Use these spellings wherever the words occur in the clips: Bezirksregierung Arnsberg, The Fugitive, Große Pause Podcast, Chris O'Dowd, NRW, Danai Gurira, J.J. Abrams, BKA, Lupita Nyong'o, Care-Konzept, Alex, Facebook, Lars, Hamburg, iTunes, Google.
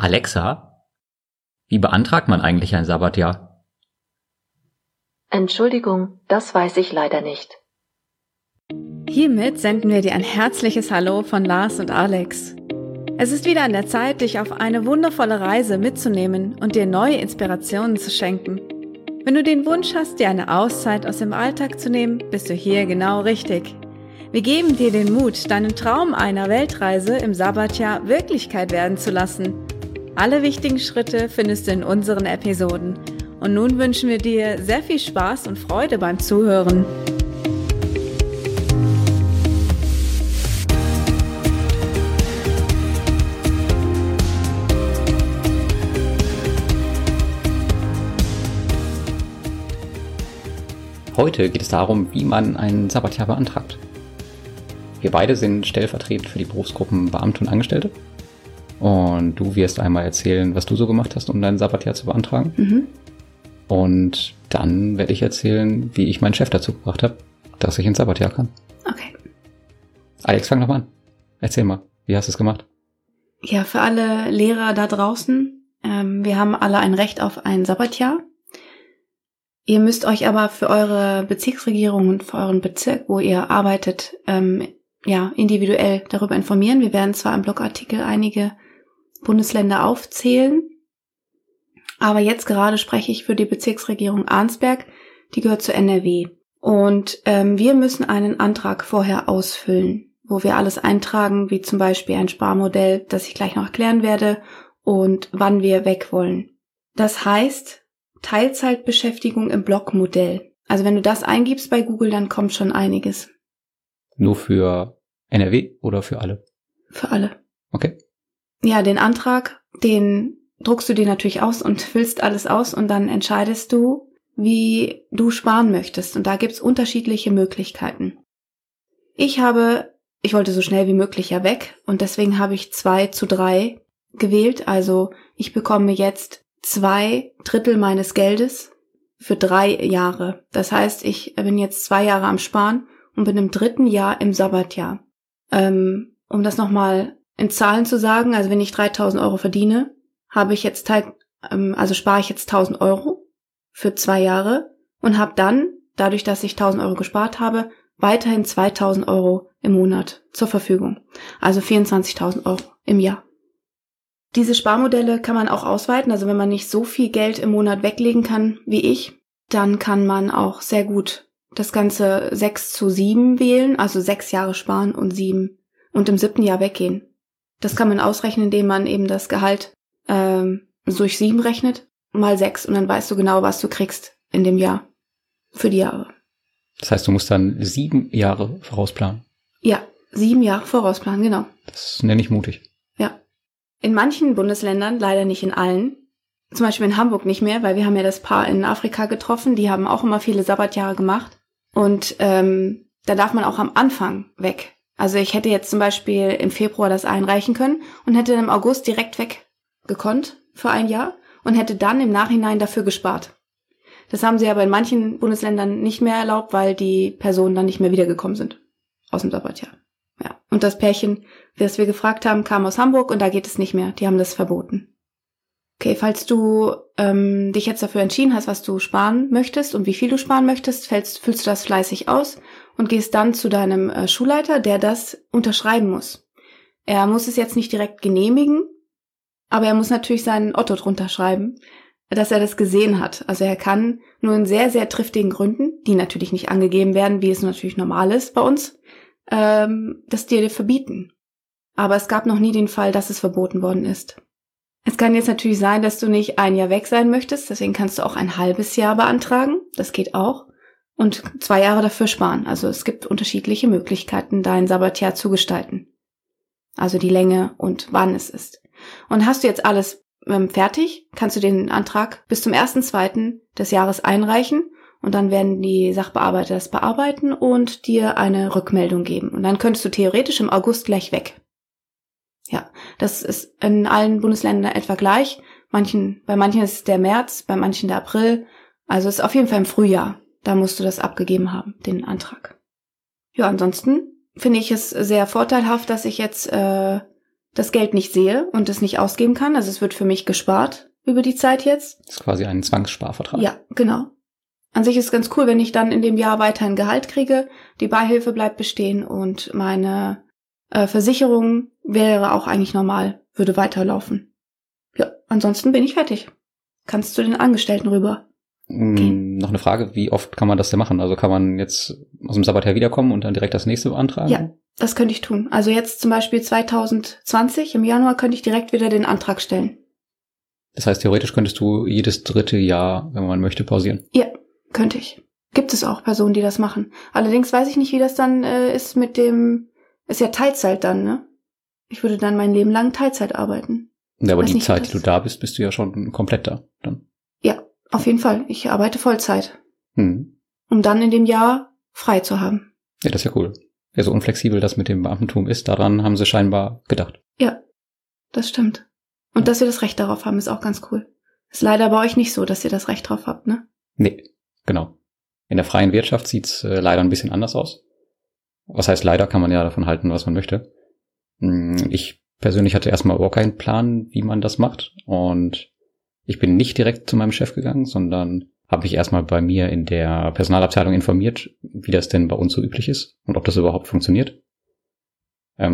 Alexa, wie beantragt man eigentlich ein Sabbatjahr? Entschuldigung, das weiß ich leider nicht. Hiermit senden wir dir ein herzliches Hallo von Lars und Alex. Es ist wieder an der Zeit, dich auf eine wundervolle Reise mitzunehmen und dir neue Inspirationen zu schenken. Wenn du den Wunsch hast, dir eine Auszeit aus dem Alltag zu nehmen, bist du hier genau richtig. Wir geben dir den Mut, deinen Traum einer Weltreise im Sabbatjahr Wirklichkeit werden zu lassen. Alle wichtigen Schritte findest du in unseren Episoden. Und nun wünschen wir dir sehr viel Spaß und Freude beim Zuhören. Heute geht es darum, wie man ein Sabbatjahr beantragt. Wir beide sind stellvertretend für die Berufsgruppen Beamte und Angestellte. Und du wirst einmal erzählen, was du so gemacht hast, um dein Sabbatjahr zu beantragen. Mhm. Und dann werde ich erzählen, wie ich meinen Chef dazu gebracht habe, dass ich ins Sabbatjahr kann. Okay. Alex, fang doch mal an. Erzähl mal, wie hast du es gemacht? Ja, für alle Lehrer da draußen, wir haben alle ein Recht auf ein Sabbatjahr. Ihr müsst euch aber für eure Bezirksregierung und für euren Bezirk, wo ihr arbeitet, individuell darüber informieren. Wir werden zwar im Blogartikel einige Bundesländer aufzählen, aber jetzt gerade spreche ich für die Bezirksregierung Arnsberg, die gehört zur NRW. Und wir müssen einen Antrag vorher ausfüllen, wo wir alles eintragen, wie zum Beispiel ein Sparmodell, das ich gleich noch erklären werde, und wann wir weg wollen. Das heißt Teilzeitbeschäftigung im Blockmodell. Also wenn du das eingibst bei Google, dann kommt schon einiges. Nur für NRW oder für alle? Für alle. Okay. Ja, den Antrag, den druckst du dir natürlich aus und füllst alles aus und dann entscheidest du, wie du sparen möchtest. Und da gibt's unterschiedliche Möglichkeiten. Ich wollte so schnell wie möglich ja weg und deswegen habe ich 2:3 gewählt. Also ich bekomme jetzt 2 Drittel meines Geldes für 3 Jahre. Das heißt, ich bin jetzt 2 Jahre am Sparen und bin im 3. Jahr im Sabbatjahr. Um das nochmal in Zahlen zu sagen, also wenn ich 3.000 Euro verdiene, spare ich jetzt 1.000 Euro für 2 Jahre und habe dann, dadurch, dass ich 1.000 Euro gespart habe, weiterhin 2.000 Euro im Monat zur Verfügung. Also 24.000 Euro im Jahr. Diese Sparmodelle kann man auch ausweiten, also wenn man nicht so viel Geld im Monat weglegen kann wie ich, dann kann man auch sehr gut das Ganze 6:7 wählen, also 6 Jahre sparen und 7 und im 7. Jahr weggehen. Das kann man ausrechnen, indem man eben das Gehalt durch 7 rechnet, mal 6 und dann weißt du genau, was du kriegst in dem Jahr für die Jahre. Das heißt, du musst dann 7 Jahre vorausplanen? Ja, 7 Jahre vorausplanen, genau. Das nenne ich mutig. In manchen Bundesländern, leider nicht in allen, zum Beispiel in Hamburg nicht mehr, weil wir haben ja das Paar in Afrika getroffen, die haben auch immer viele Sabbatjahre gemacht und da darf man auch am Anfang weg. Also ich hätte jetzt zum Beispiel im Februar das einreichen können und hätte im August direkt weg gekonnt für ein Jahr und hätte dann im Nachhinein dafür gespart. Das haben sie aber in manchen Bundesländern nicht mehr erlaubt, weil die Personen dann nicht mehr wiedergekommen sind aus dem Sabbatjahr. Ja, und das Pärchen, das wir gefragt haben, kam aus Hamburg und da geht es nicht mehr. Die haben das verboten. Okay, falls du dich jetzt dafür entschieden hast, was du sparen möchtest und wie viel du sparen möchtest, füllst du das fleißig aus und gehst dann zu deinem Schulleiter, der das unterschreiben muss. Er muss es jetzt nicht direkt genehmigen, aber er muss natürlich seinen Otto drunter schreiben, dass er das gesehen hat. Also er kann nur in sehr, sehr triftigen Gründen, die natürlich nicht angegeben werden, wie es natürlich normal ist bei uns, das dir verbieten. Aber es gab noch nie den Fall, dass es verboten worden ist. Es kann jetzt natürlich sein, dass du nicht ein Jahr weg sein möchtest, deswegen kannst du auch ein halbes Jahr beantragen, das geht auch, und 2 Jahre dafür sparen. Also es gibt unterschiedliche Möglichkeiten, dein Sabbatjahr zu gestalten. Also die Länge und wann es ist. Und hast du jetzt alles fertig, kannst du den Antrag bis zum 1.2. des Jahres einreichen. Und dann werden die Sachbearbeiter das bearbeiten und dir eine Rückmeldung geben. Und dann könntest du theoretisch im August gleich weg. Ja, das ist in allen Bundesländern etwa gleich. Bei manchen ist es der März, bei manchen der April. Also ist auf jeden Fall im Frühjahr. Da musst du das abgegeben haben, den Antrag. Ja, ansonsten finde ich es sehr vorteilhaft, dass ich jetzt das Geld nicht sehe und es nicht ausgeben kann. Also es wird für mich gespart über die Zeit jetzt. Das ist quasi ein Zwangssparvertrag. Ja, genau. An sich ist es ganz cool, wenn ich dann in dem Jahr weiter ein Gehalt kriege. Die Beihilfe bleibt bestehen und meine Versicherung wäre auch eigentlich normal, würde weiterlaufen. Ja, ansonsten bin ich fertig. Kannst du den Angestellten rüber? Okay. Noch eine Frage, wie oft kann man das denn machen? Also kann man jetzt aus dem Sabbatjahr wiederkommen und dann direkt das nächste beantragen? Ja, das könnte ich tun. Also jetzt zum Beispiel 2020 im Januar könnte ich direkt wieder den Antrag stellen. Das heißt, theoretisch könntest du jedes dritte Jahr, wenn man möchte, pausieren? Ja, könnte ich. Gibt es auch Personen, die das machen. Allerdings weiß ich nicht, wie das dann ist mit dem, ist ja Teilzeit dann, ne? Ich würde dann mein Leben lang Teilzeit arbeiten. Ja, aber die Zeit, die du da bist, bist du ja schon komplett da dann. Ja. Auf jeden Fall. Ich arbeite Vollzeit. Um dann in dem Jahr frei zu haben. Ja, das ist ja cool. Ja, so unflexibel das mit dem Beamtentum ist, daran haben sie scheinbar gedacht. Ja, das stimmt. Und dass wir das Recht darauf haben, ist auch ganz cool. Ist leider bei euch nicht so, dass ihr das Recht drauf habt, ne? Nee, genau. In der freien Wirtschaft sieht's leider ein bisschen anders aus. Was heißt leider, kann man ja davon halten, was man möchte. Ich persönlich hatte erstmal überhaupt keinen Plan, wie man das macht. Und ich bin nicht direkt zu meinem Chef gegangen, sondern habe mich erstmal bei mir in der Personalabteilung informiert, wie das denn bei uns so üblich ist und ob das überhaupt funktioniert. Ja,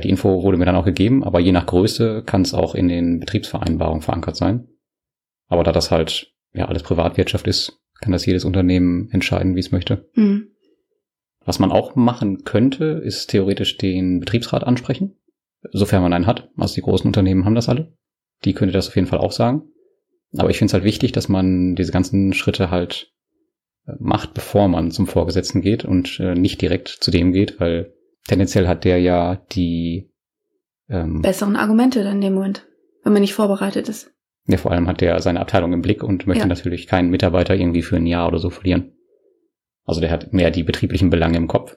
die Info wurde mir dann auch gegeben, aber je nach Größe kann es auch in den Betriebsvereinbarungen verankert sein. Aber da das halt ja alles Privatwirtschaft ist, kann das jedes Unternehmen entscheiden, wie es möchte. Mhm. Was man auch machen könnte, ist theoretisch den Betriebsrat ansprechen, sofern man einen hat. Also die großen Unternehmen haben das alle. Die könnte das auf jeden Fall auch sagen. Aber ich finde es halt wichtig, dass man diese ganzen Schritte halt macht, bevor man zum Vorgesetzten geht und nicht direkt zu dem geht, weil tendenziell hat der ja die besseren Argumente dann in dem Moment, wenn man nicht vorbereitet ist. Ja, vor allem hat der seine Abteilung im Blick und möchte natürlich keinen Mitarbeiter irgendwie für ein Jahr oder so verlieren. Also der hat mehr die betrieblichen Belange im Kopf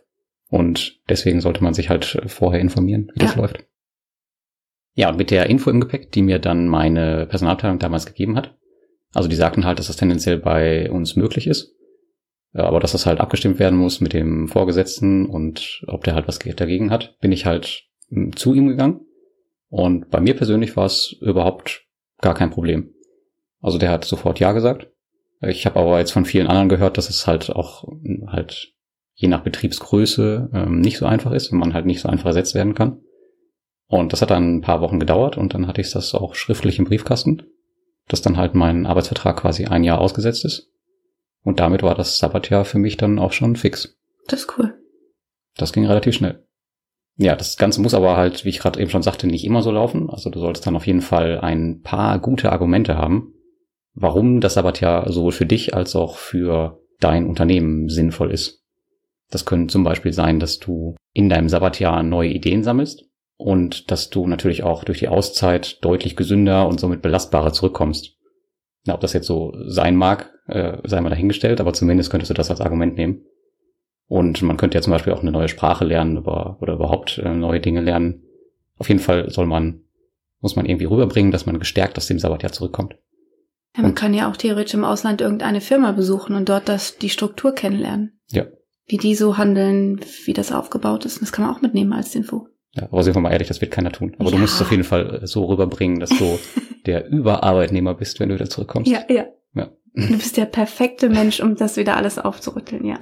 und deswegen sollte man sich halt vorher informieren, wie das läuft. Ja, und mit der Info im Gepäck, die mir dann meine Personalabteilung damals gegeben hat. Also die sagten halt, dass das tendenziell bei uns möglich ist, aber dass das halt abgestimmt werden muss mit dem Vorgesetzten und ob der halt was dagegen hat, bin ich halt zu ihm gegangen. Und bei mir persönlich war es überhaupt gar kein Problem. Also der hat sofort Ja gesagt. Ich habe aber jetzt von vielen anderen gehört, dass es halt auch halt je nach Betriebsgröße nicht so einfach ist und man halt nicht so einfach ersetzt werden kann. Und das hat dann ein paar Wochen gedauert und dann hatte ich das auch schriftlich im Briefkasten, dass dann halt mein Arbeitsvertrag quasi ein Jahr ausgesetzt ist. Und damit war das Sabbatjahr für mich dann auch schon fix. Das ist cool. Das ging relativ schnell. Ja, das Ganze muss aber halt, wie ich gerade eben schon sagte, nicht immer so laufen. Also du solltest dann auf jeden Fall ein paar gute Argumente haben, warum das Sabbatjahr sowohl für dich als auch für dein Unternehmen sinnvoll ist. Das können zum Beispiel sein, dass du in deinem Sabbatjahr neue Ideen sammelst. Und dass du natürlich auch durch die Auszeit deutlich gesünder und somit belastbarer zurückkommst. Na, ob das jetzt so sein mag, sei mal dahingestellt, aber zumindest könntest du das als Argument nehmen. Und man könnte ja zum Beispiel auch eine neue Sprache lernen oder überhaupt neue Dinge lernen. Auf jeden Fall muss man irgendwie rüberbringen, dass man gestärkt aus dem Sabbatjahr zurückkommt. Ja, man kann ja auch theoretisch im Ausland irgendeine Firma besuchen und dort die Struktur kennenlernen. Ja. Wie die so handeln, wie das aufgebaut ist. Und das kann man auch mitnehmen als Info. Ja, aber sind wir mal ehrlich, das wird keiner tun. Aber du musst es auf jeden Fall so rüberbringen, dass du der Überarbeitnehmer bist, wenn du wieder zurückkommst. Ja. Du bist der perfekte Mensch, um das wieder alles aufzurütteln, ja.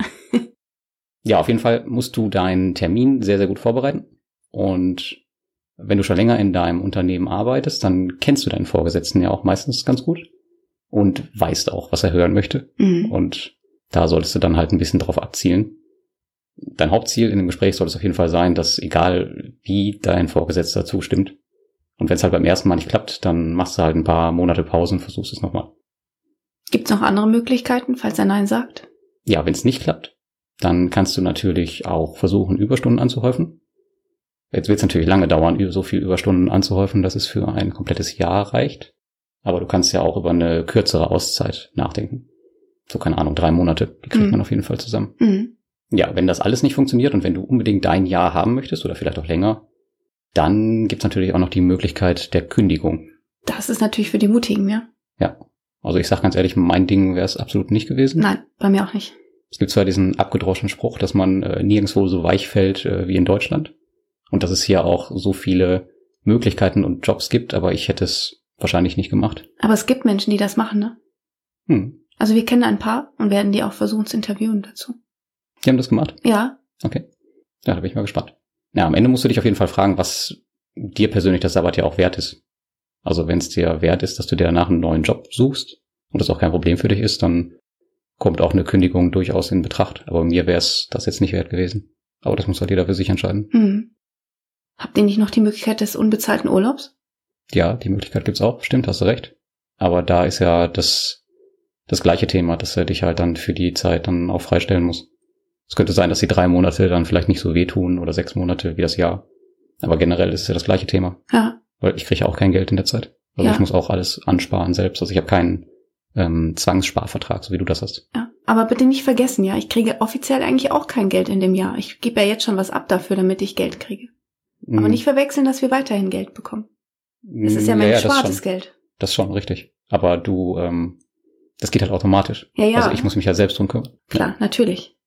Ja, auf jeden Fall musst du deinen Termin sehr, sehr gut vorbereiten. Und wenn du schon länger in deinem Unternehmen arbeitest, dann kennst du deinen Vorgesetzten ja auch meistens ganz gut und weißt auch, was er hören möchte. Mhm. Und da solltest du dann halt ein bisschen drauf abzielen. Dein Hauptziel in dem Gespräch soll es auf jeden Fall sein, dass egal wie dein Vorgesetzter zustimmt und wenn es halt beim ersten Mal nicht klappt, dann machst du halt ein paar Monate Pause und versuchst es nochmal. Gibt es noch andere Möglichkeiten, falls er Nein sagt? Ja, wenn es nicht klappt, dann kannst du natürlich auch versuchen, Überstunden anzuhäufen. Jetzt wird es natürlich lange dauern, so viel Überstunden anzuhäufen, dass es für ein komplettes Jahr reicht. Aber du kannst ja auch über eine kürzere Auszeit nachdenken. So, keine Ahnung, 3 Monate, die kriegt man auf jeden Fall zusammen. Mhm. Ja, wenn das alles nicht funktioniert und wenn du unbedingt dein Jahr haben möchtest oder vielleicht auch länger, dann gibt's natürlich auch noch die Möglichkeit der Kündigung. Das ist natürlich für die Mutigen, ja. Ja, also ich sag ganz ehrlich, mein Ding wäre es absolut nicht gewesen. Nein, bei mir auch nicht. Es gibt zwar diesen abgedroschenen Spruch, dass man nirgendwo so weich fällt wie in Deutschland und dass es hier auch so viele Möglichkeiten und Jobs gibt, aber ich hätte es wahrscheinlich nicht gemacht. Aber es gibt Menschen, die das machen, ne? Also wir kennen ein paar und werden die auch versuchen zu interviewen dazu. Die haben das gemacht? Ja. Okay. Ja, da bin ich mal gespannt. Na, am Ende musst du dich auf jeden Fall fragen, was dir persönlich das Sabbatjahr auch wert ist. Also wenn es dir wert ist, dass du dir danach einen neuen Job suchst und das auch kein Problem für dich ist, dann kommt auch eine Kündigung durchaus in Betracht. Aber mir wäre es das jetzt nicht wert gewesen. Aber das muss halt jeder für sich entscheiden. Mhm. Habt ihr nicht noch die Möglichkeit des unbezahlten Urlaubs? Ja, die Möglichkeit gibt's auch. Stimmt, hast du recht. Aber da ist ja das gleiche Thema, dass er dich halt dann für die Zeit dann auch freistellen muss. Es könnte sein, dass die 3 Monate dann vielleicht nicht so wehtun oder 6 Monate wie das Jahr. Aber generell ist es ja das gleiche Thema. Ja. Weil ich kriege auch kein Geld in der Zeit. Also ja. Ich muss auch alles ansparen selbst. Also ich habe keinen Zwangssparvertrag, so wie du das hast. Ja, aber bitte nicht vergessen, ja, ich kriege offiziell eigentlich auch kein Geld in dem Jahr. Ich gebe ja jetzt schon was ab dafür, damit ich Geld kriege. Aber nicht verwechseln, dass wir weiterhin Geld bekommen. Es ist ja mein schwarzes Geld. Das ist schon richtig. Aber du, das geht halt automatisch. Ja, ja. Also ich muss mich ja selbst drum kümmern. Klar, natürlich.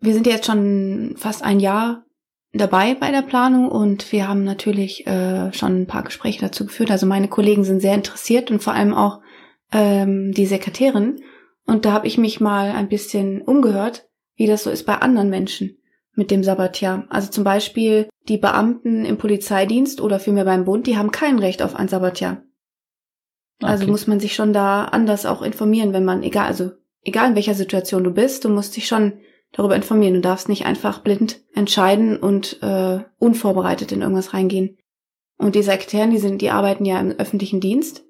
Wir sind ja jetzt schon fast ein Jahr dabei bei der Planung und wir haben natürlich schon ein paar Gespräche dazu geführt. Also meine Kollegen sind sehr interessiert und vor allem auch die Sekretärin. Und da habe ich mich mal ein bisschen umgehört, wie das so ist bei anderen Menschen mit dem Sabbatjahr. Also zum Beispiel die Beamten im Polizeidienst oder vielmehr beim Bund, die haben kein Recht auf ein Sabbatjahr. Okay. Also muss man sich schon da anders auch informieren, wenn man, egal in welcher Situation du bist, du musst dich schon darüber informieren. Du darfst nicht einfach blind entscheiden und unvorbereitet in irgendwas reingehen. Und die Sekretären, die arbeiten ja im öffentlichen Dienst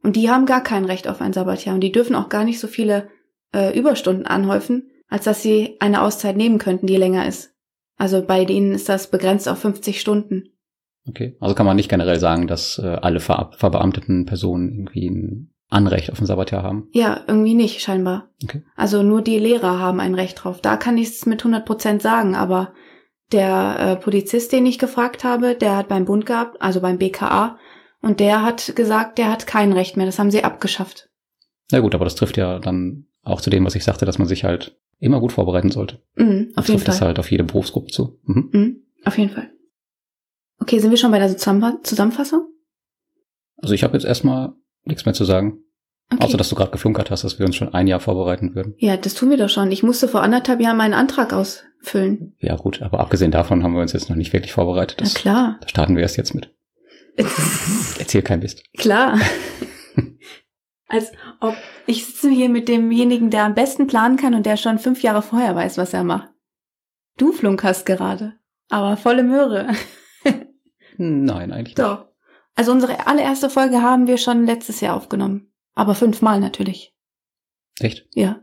und die haben gar kein Recht auf ein Sabbatjahr und die dürfen auch gar nicht so viele Überstunden anhäufen, als dass sie eine Auszeit nehmen könnten, die länger ist. Also bei denen ist das begrenzt auf 50 Stunden. Okay, also kann man nicht generell sagen, dass alle verbeamteten Personen irgendwie ein Anrecht auf ein Sabbatjahr haben? Ja, irgendwie nicht, scheinbar. Okay. Also nur die Lehrer haben ein Recht drauf. Da kann ich es mit 100% sagen, aber der Polizist, den ich gefragt habe, der hat beim Bund gehabt, also beim BKA, und der hat gesagt, der hat kein Recht mehr. Das haben sie abgeschafft. Na gut, aber das trifft ja dann auch zu dem, was ich sagte, dass man sich halt immer gut vorbereiten sollte. Mhm, auf jeden Fall. Das trifft halt auf jede Berufsgruppe zu. Mhm. Mhm, auf jeden Fall. Okay, sind wir schon bei der Zusammenfassung? Also ich habe jetzt erstmal nichts mehr zu sagen. Okay. Außer, dass du gerade geflunkert hast, dass wir uns schon ein Jahr vorbereiten würden. Ja, das tun wir doch schon. Ich musste vor anderthalb Jahren meinen Antrag ausfüllen. Ja gut, aber abgesehen davon haben wir uns jetzt noch nicht wirklich vorbereitet. Na klar. Da starten wir erst jetzt mit. Erzähl kein Mist. Klar. Als ob ich sitze hier mit demjenigen, der am besten planen kann und der schon 5 Jahre vorher weiß, was er macht. Du flunkerst gerade, aber volle Möhre. Nein, eigentlich nicht. Doch. Also unsere allererste Folge haben wir schon letztes Jahr aufgenommen. Aber 5-mal natürlich. Echt? Ja.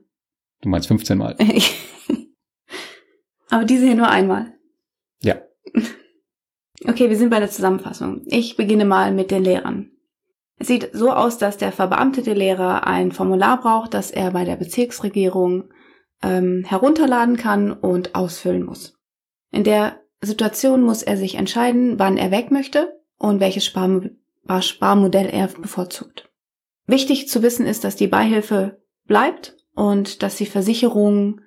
Du meinst 15-mal? Aber diese hier nur einmal. Ja. Okay, wir sind bei der Zusammenfassung. Ich beginne mal mit den Lehrern. Es sieht so aus, dass der verbeamtete Lehrer ein Formular braucht, das er bei der Bezirksregierung herunterladen kann und ausfüllen muss. In der Situation muss er sich entscheiden, wann er weg möchte und welches Sparmodell er bevorzugt. Wichtig zu wissen ist, dass die Beihilfe bleibt und dass die Versicherung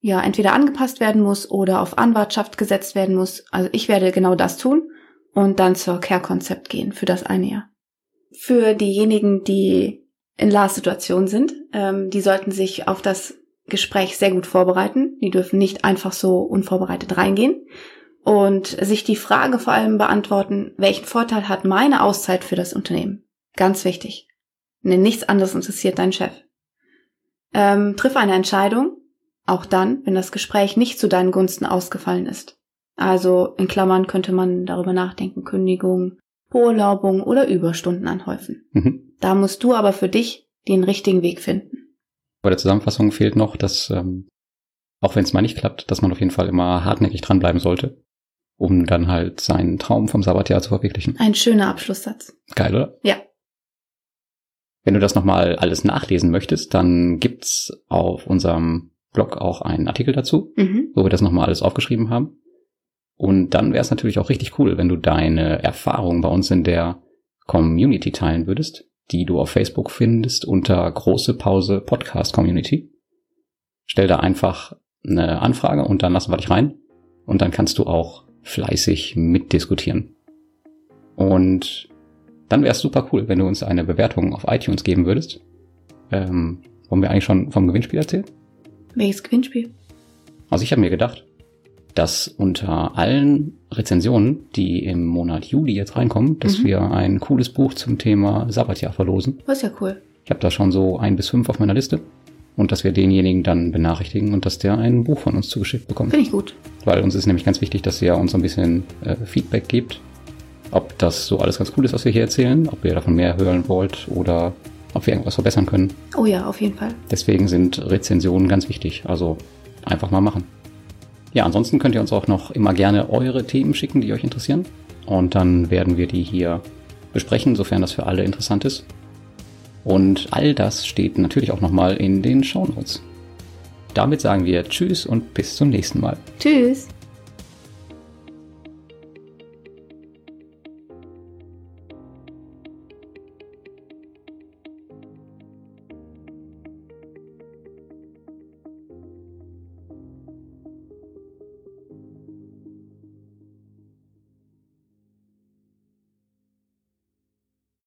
ja entweder angepasst werden muss oder auf Anwartschaft gesetzt werden muss. Also ich werde genau das tun und dann zur Care-Konzept gehen für das eine Jahr. Für diejenigen, die in Lars Situation sind, die sollten sich auf das Gespräch sehr gut vorbereiten. Die dürfen nicht einfach so unvorbereitet reingehen und sich die Frage vor allem beantworten, welchen Vorteil hat meine Auszeit für das Unternehmen? Ganz wichtig. Denn nichts anderes interessiert deinen Chef. Triff eine Entscheidung, auch dann, wenn das Gespräch nicht zu deinen Gunsten ausgefallen ist. Also in Klammern könnte man darüber nachdenken, Kündigung, Urlaubung oder Überstunden anhäufen. Mhm. Da musst du aber für dich den richtigen Weg finden. Bei der Zusammenfassung fehlt noch, dass auch wenn es mal nicht klappt, dass man auf jeden Fall immer hartnäckig dranbleiben sollte, um dann halt seinen Traum vom Sabbatjahr zu verwirklichen. Ein schöner Abschlusssatz. Geil, oder? Ja. Wenn du das nochmal alles nachlesen möchtest, dann gibt's auf unserem Blog auch einen Artikel dazu, wo wir das nochmal alles aufgeschrieben haben. Und dann wäre es natürlich auch richtig cool, wenn du deine Erfahrungen bei uns in der Community teilen würdest, die du auf Facebook findest unter Große Pause Podcast Community. Stell da einfach eine Anfrage und dann lassen wir dich rein. Und dann kannst du auch fleißig mitdiskutieren. Und dann wäre es super cool, wenn du uns eine Bewertung auf iTunes geben würdest. Wollen wir eigentlich schon vom Gewinnspiel erzählen? Welches Gewinnspiel? Also ich habe mir gedacht, dass unter allen Rezensionen, die im Monat Juli jetzt reinkommen, dass wir ein cooles Buch zum Thema Sabbatjahr verlosen. Das ist ja cool. Ich habe da schon so 1 bis 5 auf meiner Liste. Und dass wir denjenigen dann benachrichtigen und dass der ein Buch von uns zugeschickt bekommt. Finde ich gut. Weil uns ist nämlich ganz wichtig, dass ihr uns ein bisschen Feedback gebt, ob das so alles ganz cool ist, was wir hier erzählen, ob ihr davon mehr hören wollt oder ob wir irgendwas verbessern können. Oh ja, auf jeden Fall. Deswegen sind Rezensionen ganz wichtig. Also einfach mal machen. Ja, ansonsten könnt ihr uns auch noch immer gerne eure Themen schicken, die euch interessieren. Und dann werden wir die hier besprechen, sofern das für alle interessant ist. Und all das steht natürlich auch nochmal in den Shownotes. Damit sagen wir Tschüss und bis zum nächsten Mal. Tschüss.